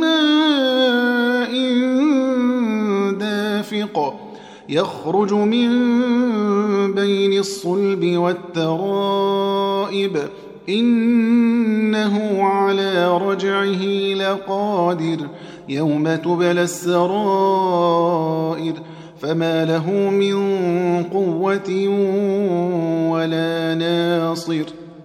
ماء دافق يخرج من بين الصلب والترائب إنه على رجعه لقادر يوم تبلى السرائر فما له من قوة ولا ناصر